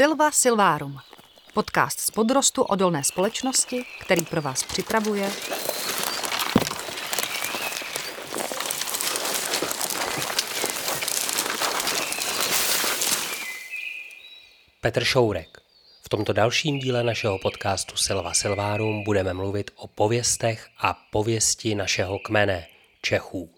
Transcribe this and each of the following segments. Silva Silvárum, podcast z podrostu odolné společnosti, který pro vás připravuje Petr Šourek. V tomto dalším díle našeho podcastu Silva Silvárum budeme mluvit o pověstech a pověsti našeho kmene, Čechů.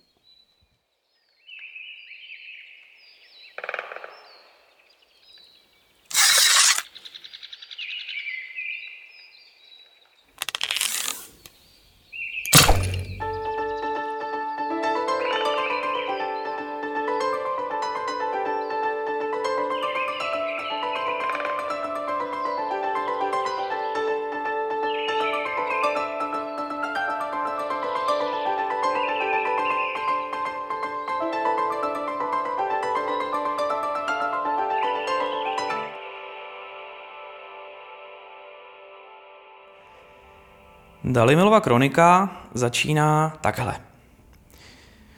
Dalimilova kronika začíná takhle.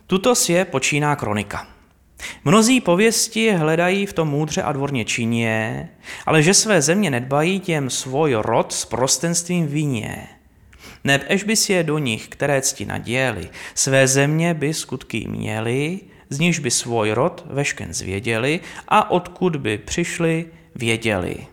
Tuto je počíná kronika. Mnozí pověsti hledají v tom můdře a dvorně čině, ale že své země nedbají, těm svůj rod s prostenstvím vině. Neb ež bys je do nich, které cti naděli, své země by skutky měli, z níž by svůj rod vešken zvěděli a odkud by přišli, věděli.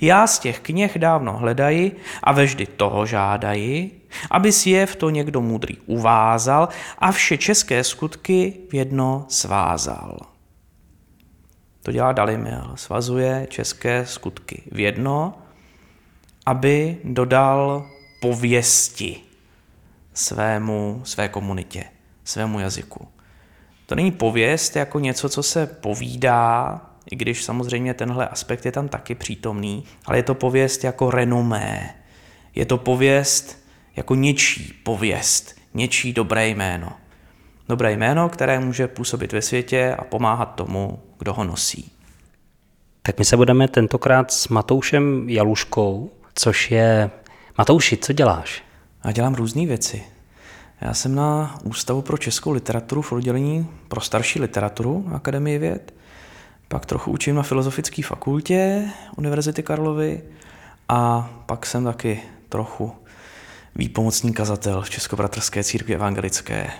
Já z těch kněh dávno hledaji a veždy toho žádaji, aby si je v to někdo moudrý uvázal a vše české skutky v jedno svázal. To dělá Dalimil, svazuje české skutky v jedno, aby dodal pověsti své komunitě, svému jazyku. To není pověst jako něco, co se povídá, i když samozřejmě tenhle aspekt je tam taky přítomný, ale je to pověst jako renomé, je to pověst jako něčí pověst, něčí dobré jméno. Dobré jméno, které může působit ve světě a pomáhat tomu, kdo ho nosí. Tak my se budeme tentokrát s Matoušem Jaluškou, což je... Matouši, co děláš? Já dělám různé věci. Já jsem na Ústavu pro českou literaturu v oddělení pro starší literaturu na Akademii věd. Pak trochu učím na Filozofické fakultě Univerzity Karlovy a pak jsem taky trochu výpomocný kazatel v Českobratrské církvi evangelické.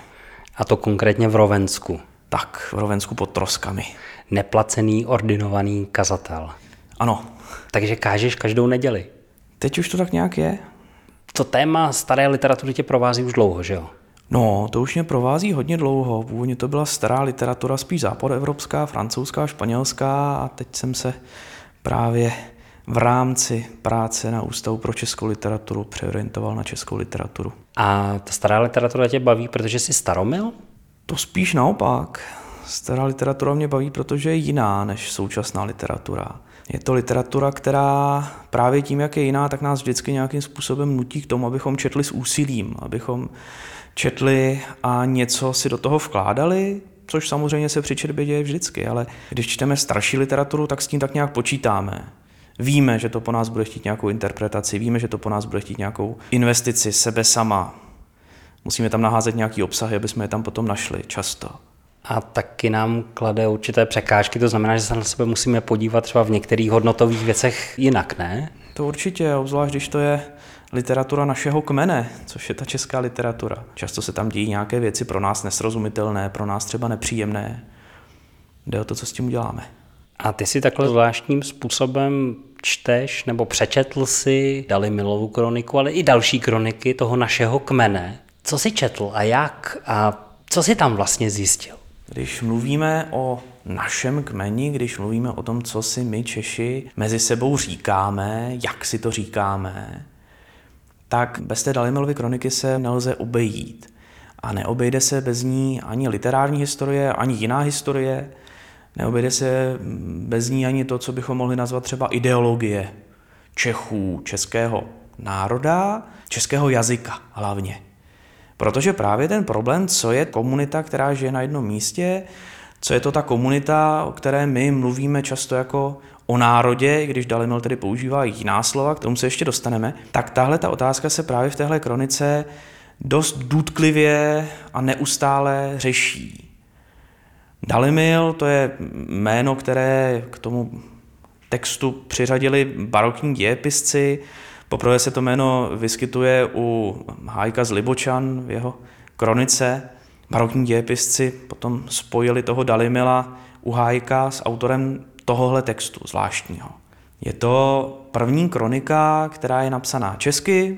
A to konkrétně v Rovensku. Tak, v Rovensku pod Troskami. Neplacený, ordinovaný kazatel. Ano. Takže kážeš každou neděli. Teď už to tak nějak je. To téma staré literatury tě provází už dlouho, že jo? No, to už mě provází hodně dlouho. Původně to byla stará literatura, spíš západoevropská, francouzská, španělská a teď jsem se právě v rámci práce na Ústavu pro českou literaturu přeorientoval na českou literaturu. A ta stará literatura tě baví, protože jsi staromil? To spíš naopak. Stará literatura mě baví, protože je jiná než současná literatura. Je to literatura, která právě tím, jak je jiná, tak nás vždycky nějakým způsobem nutí k tomu, abychom četli s úsilím, abychom četli a něco si do toho vkládali, což samozřejmě se při četbě děje vždycky, ale když čteme starší literaturu, tak s tím tak nějak počítáme. Víme, že to po nás bude chtít nějakou interpretaci, víme, že to po nás bude chtít nějakou investici sebe sama. Musíme tam naházet nějaký obsahy, aby jsme je tam potom našli často. A taky nám klade určité překážky, to znamená, že se na sebe musíme podívat třeba v některých hodnotových věcech jinak, ne? To určitě, obzvlášť když to je literatura našeho kmene, což je ta česká literatura. Často se tam dějí nějaké věci pro nás nesrozumitelné, pro nás třeba nepříjemné. Jde o to, co s tím uděláme. A ty si takhle zvláštním způsobem čteš nebo přečetl si Dalimilovu kroniku, ale i další kroniky toho našeho kmene. Co si četl a jak a co si tam vlastně zjistil? Když mluvíme o našem kmeni, když mluvíme o tom, co si my Češi mezi sebou říkáme, jak si to říkáme, tak bez té Dalimilovy kroniky se nelze obejít. A neobejde se bez ní ani literární historie, ani jiná historie, neobejde se bez ní ani to, co bychom mohli nazvat třeba ideologie Čechů, českého národa, českého jazyka hlavně. Protože právě ten problém, co je komunita, která žije na jednom místě, co je to ta komunita, o které my mluvíme často jako o národě, i když Dalimil tedy používá jiná slova, k tomu se ještě dostaneme, tak tahle ta otázka se právě v téhle kronice dost důtklivě a neustále řeší. Dalimil, to je jméno, které k tomu textu přiřadili barokní dějepisci. Poprvé se to jméno vyskytuje u Hájka z Libočan v jeho kronice. Barokní dějepisci potom spojili toho Dalimila u Hájka s autorem tohohle textu zvláštního. Je to první kronika, která je napsaná česky,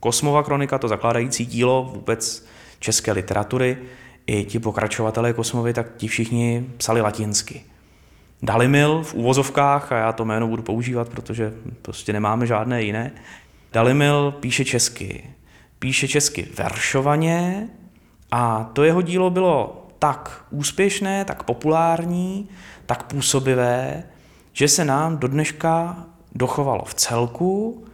Kosmova kronika, to zakládající dílo vůbec české literatury. I ti pokračovatelé Kosmovi, tak ti všichni psali latinsky. Dalimil v uvozovkách, a já to jméno budu používat, protože prostě nemáme žádné jiné, Dalimil píše česky veršovaně a to jeho dílo bylo tak úspěšné, tak populární, tak působivé, že se nám do dneška dochovalo v celku,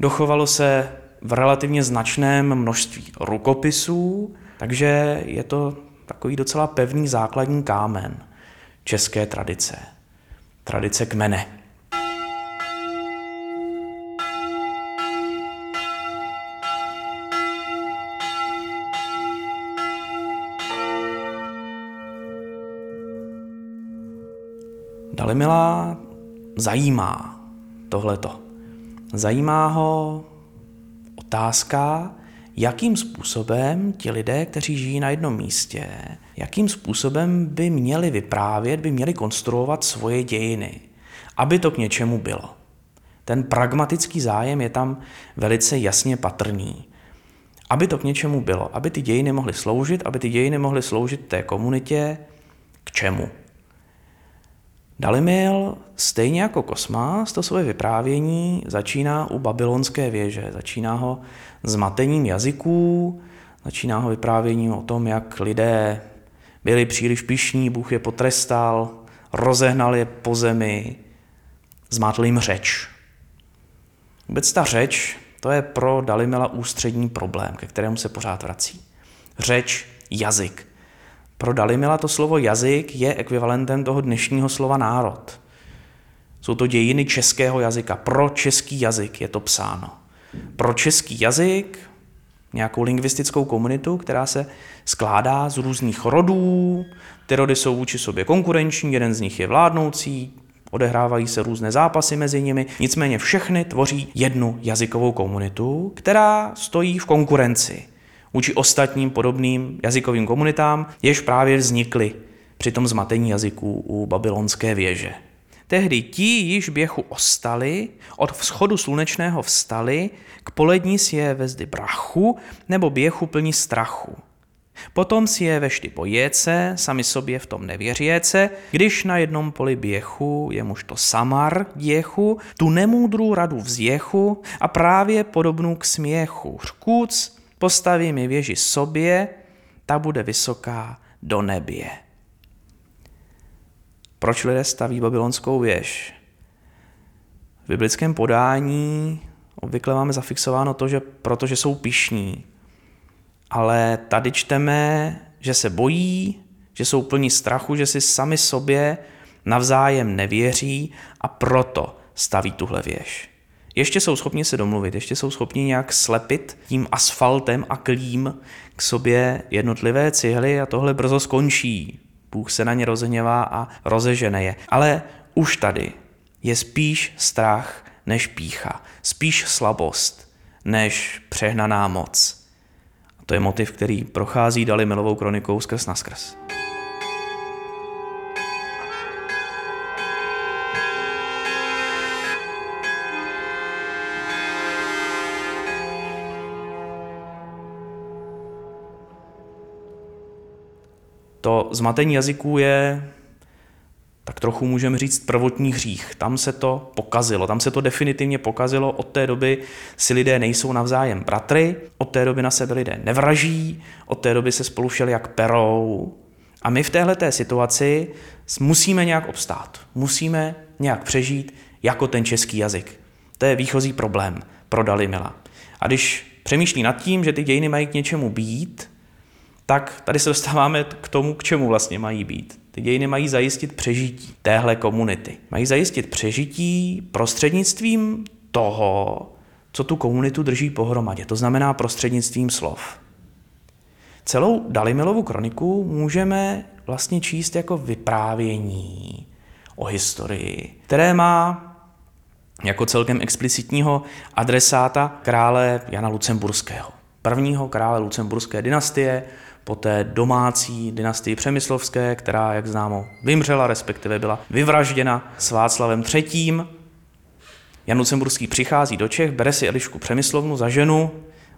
dochovalo se v relativně značném množství rukopisů, takže je to takový docela pevný základní kámen české tradice, tradice kmene. Dalimila zajímá tohleto. Zajímá ho otázka, jakým způsobem ti lidé, kteří žijí na jednom místě, jakým způsobem by měli vyprávět, by měli konstruovat svoje dějiny, aby to k něčemu bylo. Ten pragmatický zájem je tam velice jasně patrný. Aby to k něčemu bylo, aby ty dějiny mohly sloužit, té komunitě, k čemu? Dalimil, stejně jako Kosmas, to svoje vyprávění začíná u babylonské věže. Začíná ho zmatením jazyků, začíná ho vyprávěním o tom, jak lidé byli příliš pyšní, Bůh je potrestal, rozehnal je po zemi, zmátl jim řeč. Vůbec ta řeč, to je pro Dalimila ústřední problém, ke kterému se pořád vrací. Řeč, jazyk. Pro Dalimila to slovo jazyk je ekvivalentem toho dnešního slova národ. Jsou to dějiny českého jazyka. Pro český jazyk je to psáno. Pro český jazyk, nějakou lingvistickou komunitu, která se skládá z různých rodů, ty rody jsou vůči sobě konkurenční, jeden z nich je vládnoucí, odehrávají se různé zápasy mezi nimi, nicméně všechny tvoří jednu jazykovou komunitu, která stojí v konkurenci vůči ostatním podobným jazykovým komunitám, jež právě vznikly při tom zmatení jazyků u babylonské věže. Tehdy ti již běchu ostali, od vzchodu slunečného vstali, k polední si je vezdy brachu, nebo běchu plní strachu. Potom si je vešty pojece, sami sobě v tom nevěřěce, když na jednom poli běchu, jemuž to samar děchu, tu nemůdrou radu vzjechu a právě podobnou k směchu řkůc, postaví mi věži sobě, ta bude vysoká do nebě. Proč lidé staví babylonskou věž? V biblickém podání obvykle máme zafixováno to, že protože jsou pyšní. Ale tady čteme, že se bojí, že jsou plní strachu, že si sami sobě navzájem nevěří a proto staví tuhle věž. Ještě jsou schopni se domluvit, ještě jsou schopni nějak slepit tím asfaltem a klím k sobě jednotlivé cihly a tohle brzo skončí. Bůh se na ně rozhněvá a rozežene je. Ale už tady je spíš strach než pýcha, spíš slabost než přehnaná moc. A to je motiv, který prochází Dalimilovou kronikou skrz naskrz. To zmatení jazyků je, tak trochu můžeme říct, prvotní hřích. Tam se to pokazilo, tam se to definitivně pokazilo. Od té doby si lidé nejsou navzájem bratry, od té doby na sebe lidé nevraží, od té doby se spolu všelijak perou. A my v téhleté situaci musíme nějak obstát, musíme nějak přežít jako ten český jazyk. To je výchozí problém pro Dalimila. A když přemýšlí nad tím, že ty dějiny mají k něčemu být, tak tady se dostáváme k tomu, k čemu vlastně mají být. Ty dějiny mají zajistit přežití téhle komunity. Mají zajistit přežití prostřednictvím toho, co tu komunitu drží pohromadě. To znamená prostřednictvím slov. Celou Dalimilovu kroniku můžeme vlastně číst jako vyprávění o historii, které má jako celkem explicitního adresáta krále Jana Lucemburského, prvního krále lucemburské dynastie, poté domácí dynastii přemyslovské, která, jak známo, vymřela, respektive byla vyvražděna s Václavem III. Jan Lucemburský přichází do Čech, bere si Elišku Přemyslovnu za ženu,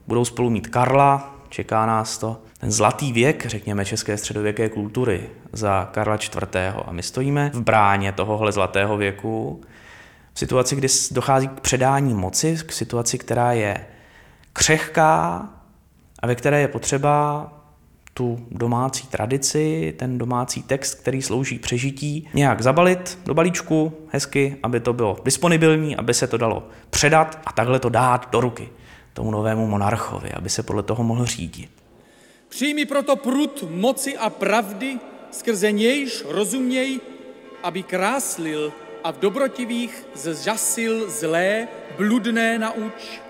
budou spolu mít Karla, čeká nás to ten zlatý věk, řekněme, české středověké kultury za Karla IV. A my stojíme v bráně tohohle zlatého věku, v situaci, kdy dochází k předání moci, k situaci, která je křehká a ve které je potřeba tu domácí tradici, ten domácí text, který slouží přežití, nějak zabalit do balíčku hezky, aby to bylo disponibilní, aby se to dalo předat a takhle to dát do ruky tomu novému monarchovi, aby se podle toho mohl řídit. Přijmi proto prud moci a pravdy, skrze nějž rozuměj, aby kráslil a v dobrotivých zžasil zlé, bludné nauč.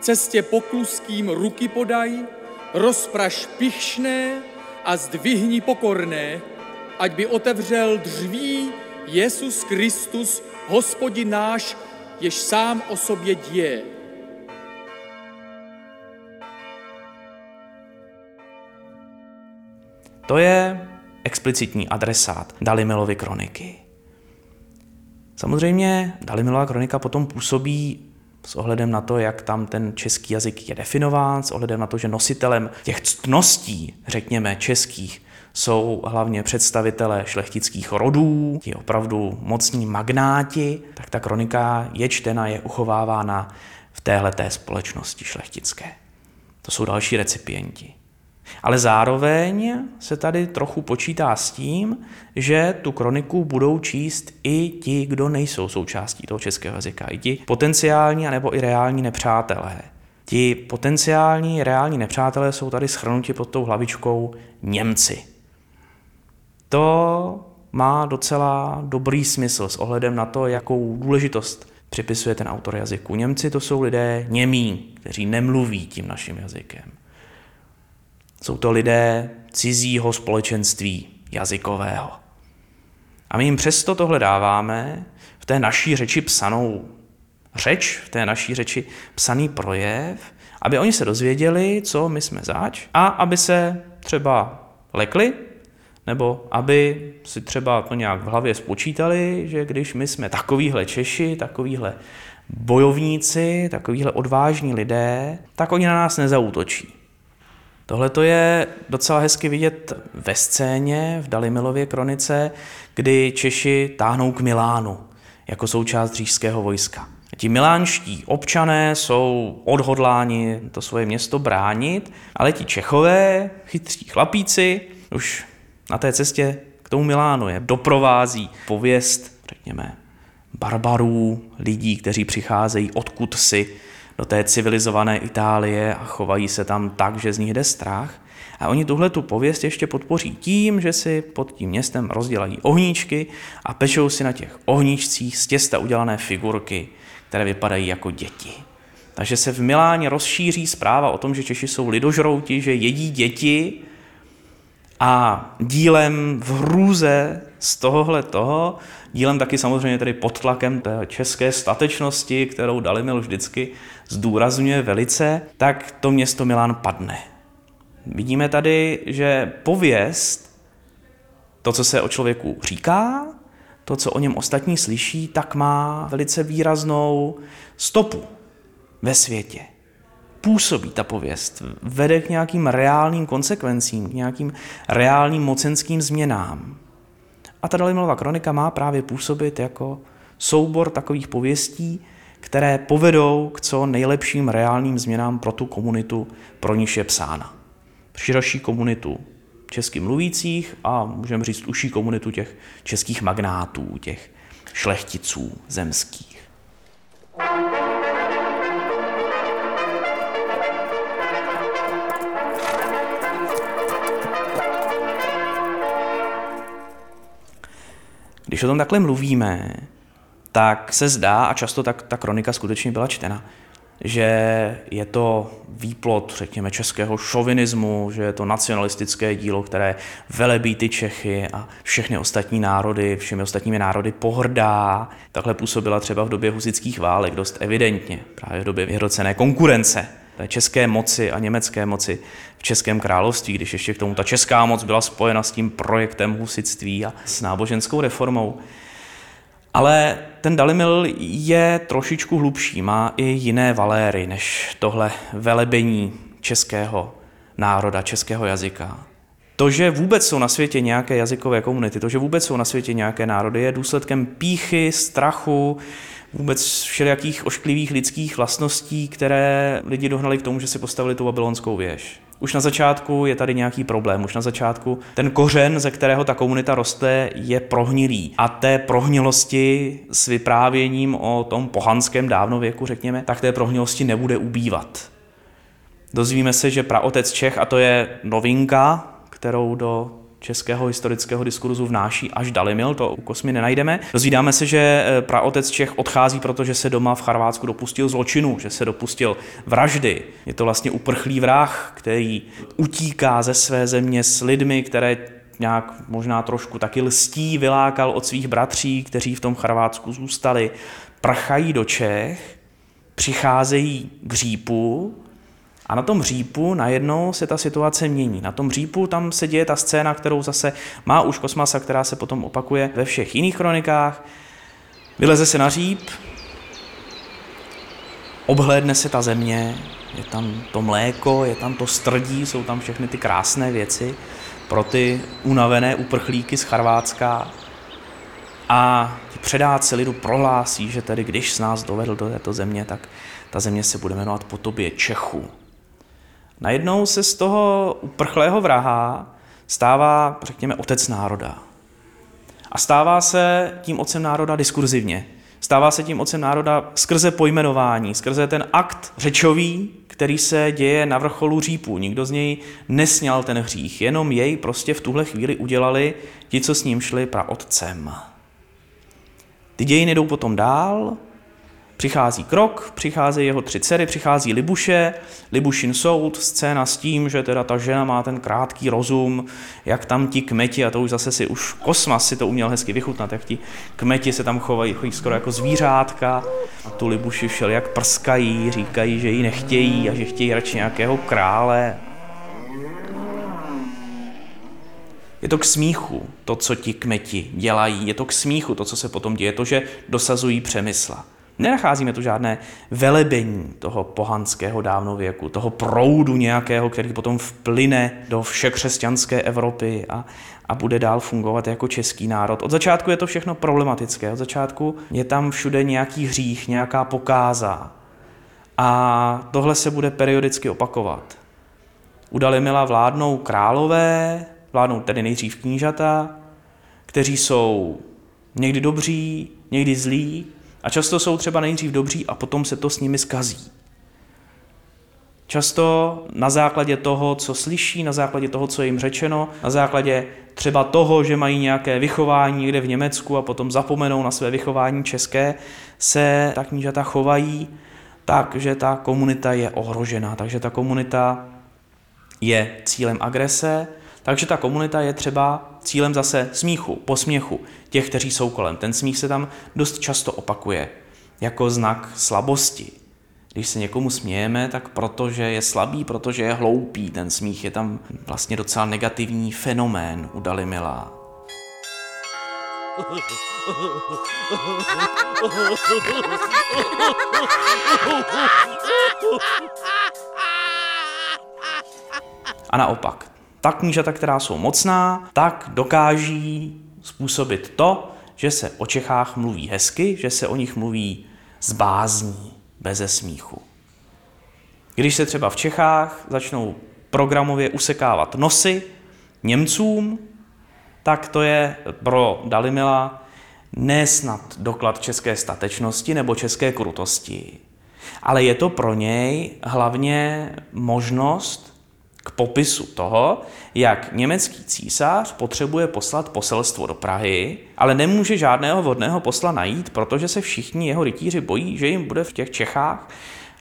Cestě pokluským ruky podaj, rozpraš pyšné a zdvihni pokorné, ať by otevřel dřví Jezus Kristus, Hospodin náš, jež sám o sobě děje. To je explicitní adresát Dalimilovy kroniky. Samozřejmě Dalimilová kronika potom působí s ohledem na to, jak tam ten český jazyk je definován, s ohledem na to, že nositelem těch ctností, řekněme, českých, jsou hlavně představitelé šlechtických rodů, ti opravdu mocní magnáti, tak ta kronika je čtena, je uchovávána v téhleté společnosti šlechtické. To jsou další recipienti. Ale zároveň se tady trochu počítá s tím, že tu kroniku budou číst i ti, kdo nejsou součástí toho českého jazyka, i ti potenciální anebo i reální nepřátelé. Ti potenciální reální nepřátelé jsou tady shrnuti pod tou hlavičkou Němci. To má docela dobrý smysl s ohledem na to, jakou důležitost připisuje ten autor jazyku. Němci to jsou lidé němí, kteří nemluví tím naším jazykem. Jsou to lidé cizího společenství jazykového. A my jim přesto tohle dáváme v té naší řeči psanou řeč, v té naší řeči psaný projev, aby oni se dozvěděli, co my jsme zač, a aby se třeba lekli, nebo aby si třeba to nějak v hlavě spočítali, že když my jsme takovýhle Češi, takovýhle bojovníci, takovýhle odvážní lidé, tak oni na nás nezaútočí. Tohle to je docela hezky vidět ve scéně v Dalimilově kronice, kdy Češi táhnou k Milánu jako součást říšského vojska. Ti milánští občané jsou odhodláni to svoje město bránit, ale ti Čechové, chytří chlapíci, už na té cestě k tomu Milánu je doprovází pověst, řekněme, barbarů, lidí, kteří přicházejí odkud si do té civilizované Itálie a chovají se tam tak, že z nich jde strach. A oni tuhle tu pověst ještě podpoří tím, že si pod tím městem rozdělají ohníčky a pečou si na těch ohníčcích z těsta udělané figurky, které vypadají jako děti. Takže se v Miláně rozšíří zpráva o tom, že Češi jsou lidožrouti, že jedí děti a dílem v hrůze z tohohletoho, dílem taky samozřejmě tedy pod tlakem té české statečnosti, kterou Dalimil vždycky zdůrazňuje velice, tak to město Milán padne. Vidíme tady, že pověst, to, co se o člověku říká, to, co o něm ostatní slyší, tak má velice výraznou stopu ve světě. Působí ta pověst, vede k nějakým reálným konsekvencím, k nějakým reálným mocenským změnám. A ta Dalimilova kronika má právě působit jako soubor takových pověstí, které povedou k co nejlepším reálným změnám pro tu komunitu, pro níž je psána. Širší komunitu česky mluvících a můžeme říct užší komunitu těch českých magnátů, těch šlechticů zemských. Když o tom takhle mluvíme, tak se zdá, a často tak ta kronika skutečně byla čtena, že je to výplod, řekněme, českého šovinismu, že je to nacionalistické dílo, které velebí ty Čechy a všechny ostatní národy, všemi ostatními národy pohrdá. Takhle působila třeba v době husitských válek dost evidentně, právě v době vyhrocené konkurence té české moci a německé moci v Českém království, když ještě k tomu ta česká moc byla spojena s tím projektem husitství a s náboženskou reformou. Ale ten Dalimil je trošičku hlubší, má i jiné valéry než tohle velebení českého národa, českého jazyka. To, že vůbec jsou na světě nějaké jazykové komunity, to, že vůbec jsou na světě nějaké národy, je důsledkem pýchy, strachu, vůbec všelijakých ošklivých lidských vlastností, které lidi dohnali k tomu, že si postavili tu babylonskou věž. Už na začátku je tady nějaký problém, už na začátku ten kořen, ze kterého ta komunita roste, je prohnilý. A té prohnilosti s vyprávěním o tom pohanském dávnověku, řekněme, tak té prohnilosti nebude ubývat. Dozvíme se, že praotec Čech, a to je novinka, kterou do českého historického diskurzu vnáší až Dalimil, to u Kosmy nenajdeme. Dozvídáme se, že praotec Čech odchází, protože se doma v Chorvatsku dopustil zločinu, že se dopustil vraždy. Je to vlastně uprchlý vrah, který utíká ze své země s lidmi, které nějak možná trošku taky lstí, vylákal od svých bratří, kteří v tom Chorvatsku zůstali. Prchají do Čech, přicházejí k Řípu, a na tom Řípu najednou se ta situace mění. Na tom Řípu tam se děje ta scéna, kterou zase má už Kosmasa, která se potom opakuje ve všech jiných kronikách. Vyleze se na Říp, obhlédne se ta země, je tam to mléko, je tam to strdí, jsou tam všechny ty krásné věci pro ty unavené uprchlíky z Chorvátska. A ti předáci lidu prohlásí, že tedy když s nás dovedl do této země, tak ta země se bude jmenovat po tobě Čechu. Najednou se z toho uprchlého vraha stává, řekněme, otec národa. A stává se tím otcem národa diskurzivně. Stává se tím otcem národa skrze pojmenování, skrze ten akt řečový, který se děje na vrcholu Řípu. Nikdo z něj nesňal ten hřích, jenom jej prostě v tuhle chvíli udělali ti, co s ním šli praotcem. Ty dějiny jdou potom dál, přichází Krok, přicházejí jeho 3 dcery, přichází Libuše, Libušin soud, scéna s tím, že teda ta žena má ten krátký rozum, jak tam ti kmeti, a to už zase už Kosmas si to uměl hezky vychutnat, jak ti kmeti se tam chovají skoro jako zvířátka a tu Libuši všelijak prskají, říkají, že ji nechtějí a že chtějí radši nějakého krále. Je to k smíchu, to, co ti kmeti dělají, je to k smíchu, to, co se potom děje, to, že dosazují Přemysla. Nenacházíme tu žádné velebení toho pohanského dávnověku, toho proudu nějakého, který potom vplyne do všekřesťanské Evropy a bude dál fungovat jako český národ. Od začátku je to všechno problematické, od začátku je tam všude nějaký hřích, nějaká pokáza. A tohle se bude periodicky opakovat. U Dalimila vládnou králové, vládnou tedy nejdřív knížata, kteří jsou někdy dobří, někdy zlí, a často jsou třeba nejdřív dobří a potom se to s nimi skazí. Často na základě toho, co slyší, na základě toho, co je jim řečeno, na základě třeba toho, že mají nějaké vychování někde v Německu a potom zapomenou na své vychování české, se ta knížata chovají tak, že ta komunita je ohrožená, takže ta komunita je cílem agrese, takže ta komunita je třeba cílem zase smíchu, posměchu těch, kteří jsou kolem. Ten smích se tam dost často opakuje jako znak slabosti. Když se někomu smějeme, tak protože je slabý, protože je hloupý. Ten smích je tam vlastně docela negativní fenomén u Dalimila. A naopak. Ta knížata, která jsou mocná, tak dokáží způsobit to, že se o Čechách mluví hezky, že se o nich mluví s bázní, beze smíchu. Když se třeba v Čechách začnou programově usekávat nosy Němcům, tak to je pro Dalimila nesnad doklad české statečnosti nebo české krutosti, ale je to pro něj hlavně možnost k popisu toho, jak německý císař potřebuje poslat poselstvo do Prahy, ale nemůže žádného vhodného posla najít, protože se všichni jeho rytíři bojí, že jim bude v těch Čechách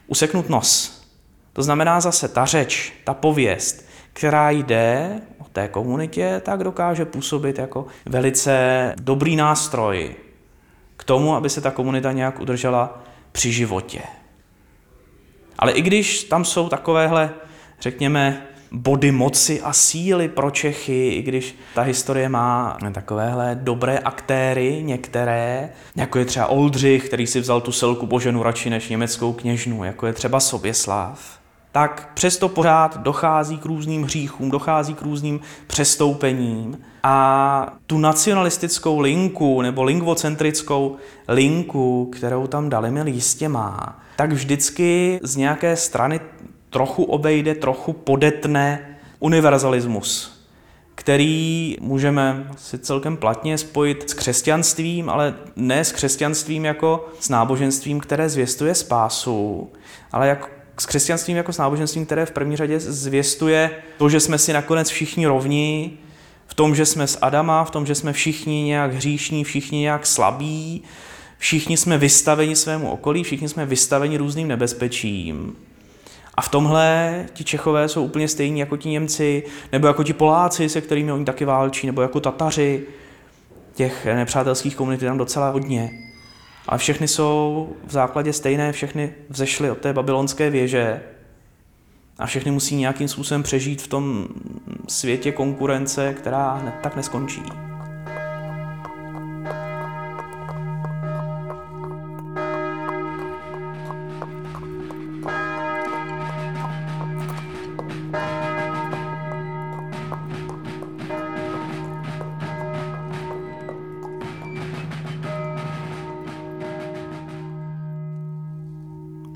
Useknout nos. To znamená zase ta řeč, ta pověst, která jde o té komunitě, tak dokáže působit jako velice dobrý nástroj k tomu, aby se ta komunita nějak udržela při životě. Ale i když tam jsou takovéhle, řekněme, body moci a síly pro Čechy, i když ta historie má takovéhle dobré aktéry, některé, jako je třeba Oldřich, který si vzal tu selku Boženu radši než německou kněžnu, jako je třeba Soběslav, tak přesto pořád dochází k různým hříchům, dochází k různým přestoupením a tu nacionalistickou linku nebo lingvocentrickou linku, kterou tam Dalimil jistě má, tak vždycky z nějaké strany trochu obejde, trochu podetne univerzalismus, který můžeme si celkem platně spojit s křesťanstvím, ale ne s křesťanstvím jako s náboženstvím, které zvěstuje spásu, ale s křesťanstvím jako s náboženstvím, které v první řadě zvěstuje to, že jsme si nakonec všichni rovni, v tom, že jsme z Adama, v tom, že jsme všichni nějak hříšní, všichni nějak slabí, všichni jsme vystaveni svému okolí, všichni jsme vystaveni různým nebezpečím. A v tomhle ti Čechové jsou úplně stejní jako ti Němci, nebo jako ti Poláci, se kterými oni taky válčí, nebo jako Tataři. Těch nepřátelských komunit je tam docela hodně. Ale všechny jsou v základě stejné, všechny vzešly od té babylonské věže a všechny musí nějakým způsobem přežít v tom světě konkurence, která hned tak neskončí.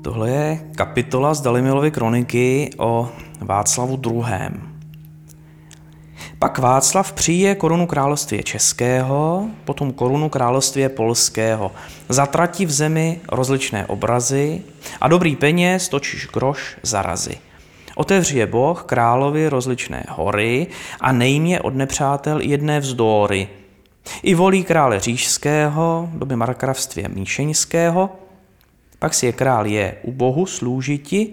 Tohle je kapitola z Dalimilovy kroniky o Václavu II. Pak Václav přijde korunu království českého, potom korunu království polského. Zatratí v zemi rozličné obrazy a dobrý peněz točíš groš zarazy. Otevří je Boh královi rozličné hory a nejmě od nepřátel jedné vzdory. I volí krále říšského, doby markravství míšeňského, pak si je král je u Bohu slůžiti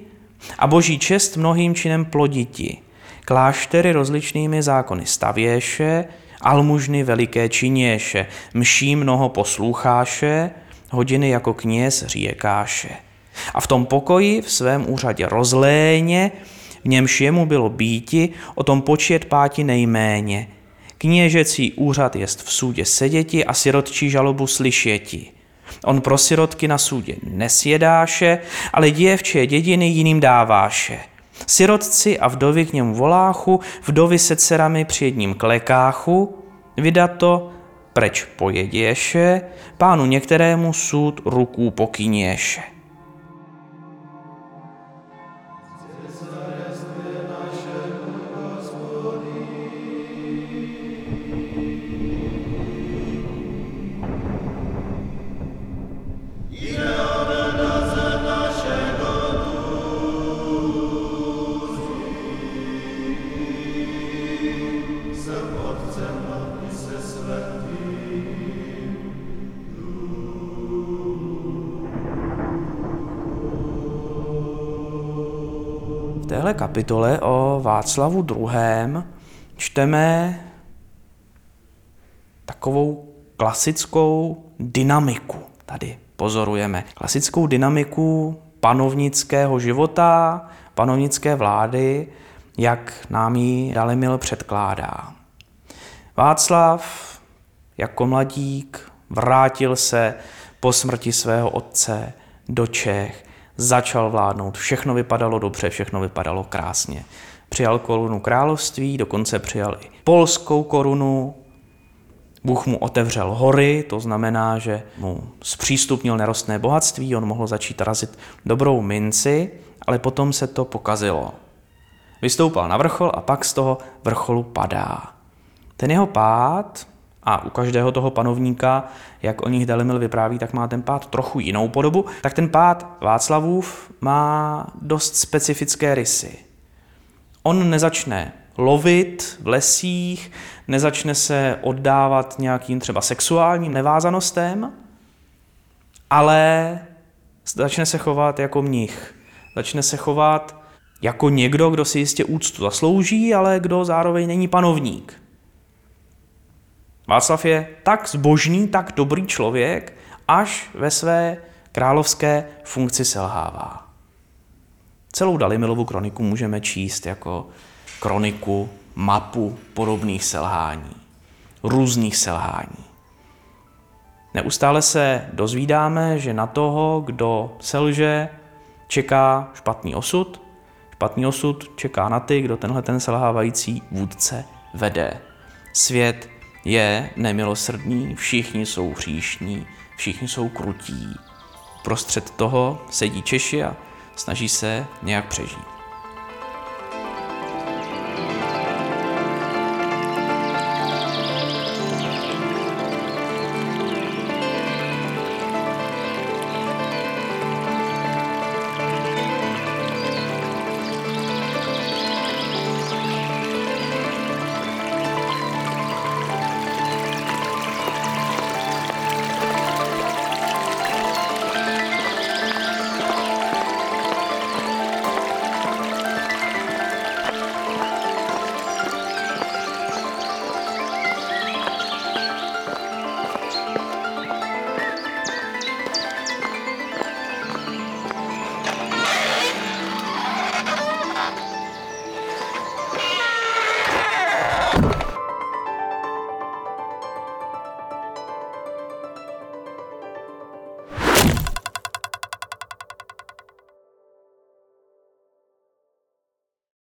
a boží čest mnohým činem ploditi. Kláštery rozličnými zákony stavěše, almužny veliké činěše, mší mnoho posloucháše, hodiny jako kněz říjekáše. A v tom pokoji v svém úřadě rozléně, v němž jemu bylo býti, o tom počet páti nejméně. Kněžecí úřad jest v sudě seděti a sirotčí žalobu slyšeti. On pro sirotky na sudě nesjedáše, ale děvče dědiny jiným dáváše. Sirotci a vdovy k němu voláchu, vdovy se dcerami při jedním klekáchu, vydato preč pojeděše, pánu některému sud ruku pokyněše. V téhle kapitole o Václavu II. Čteme takovou klasickou dynamiku. Tady pozorujeme klasickou dynamiku panovnického života, panovnické vlády, jak nám ji Dalimil předkládá. Václav jako mladík vrátil se po smrti svého otce do Čech, začal vládnout, všechno vypadalo dobře, všechno vypadalo krásně. Přijal korunu království, dokonce přijal i polskou korunu. Bůh mu otevřel hory, to znamená, že mu zpřístupnil nerostné bohatství, on mohl začít razit dobrou minci, ale potom se to pokazilo. Vystoupal na vrchol a pak z toho vrcholu padá. Ten jeho pád, a u každého toho panovníka, jak o nich Dalimil vypráví, tak má ten pád trochu jinou podobu, tak ten pád Václavův má dost specifické rysy. On nezačne lovit v lesích, nezačne se oddávat nějakým třeba sexuálním nevázanostem, ale začne se chovat jako mnich. začne se chovat jako někdo, kdo si jistě úctu zaslouží, ale kdo zároveň není panovník. Václav je tak zbožný, tak dobrý člověk, až ve své královské funkci selhává. Celou Dalimilovu kroniku můžeme číst jako kroniku, mapu podobných selhání, různých selhání. Neustále se dozvídáme, že na toho, kdo selže, čeká špatný osud. Špatný osud čeká na ty, kdo tenhle ten selhávající vůdce vede. Svět je nemilosrdný, všichni jsou hříšní, všichni jsou krutí. Prostřed toho sedí Češi a snaží se nějak přežít.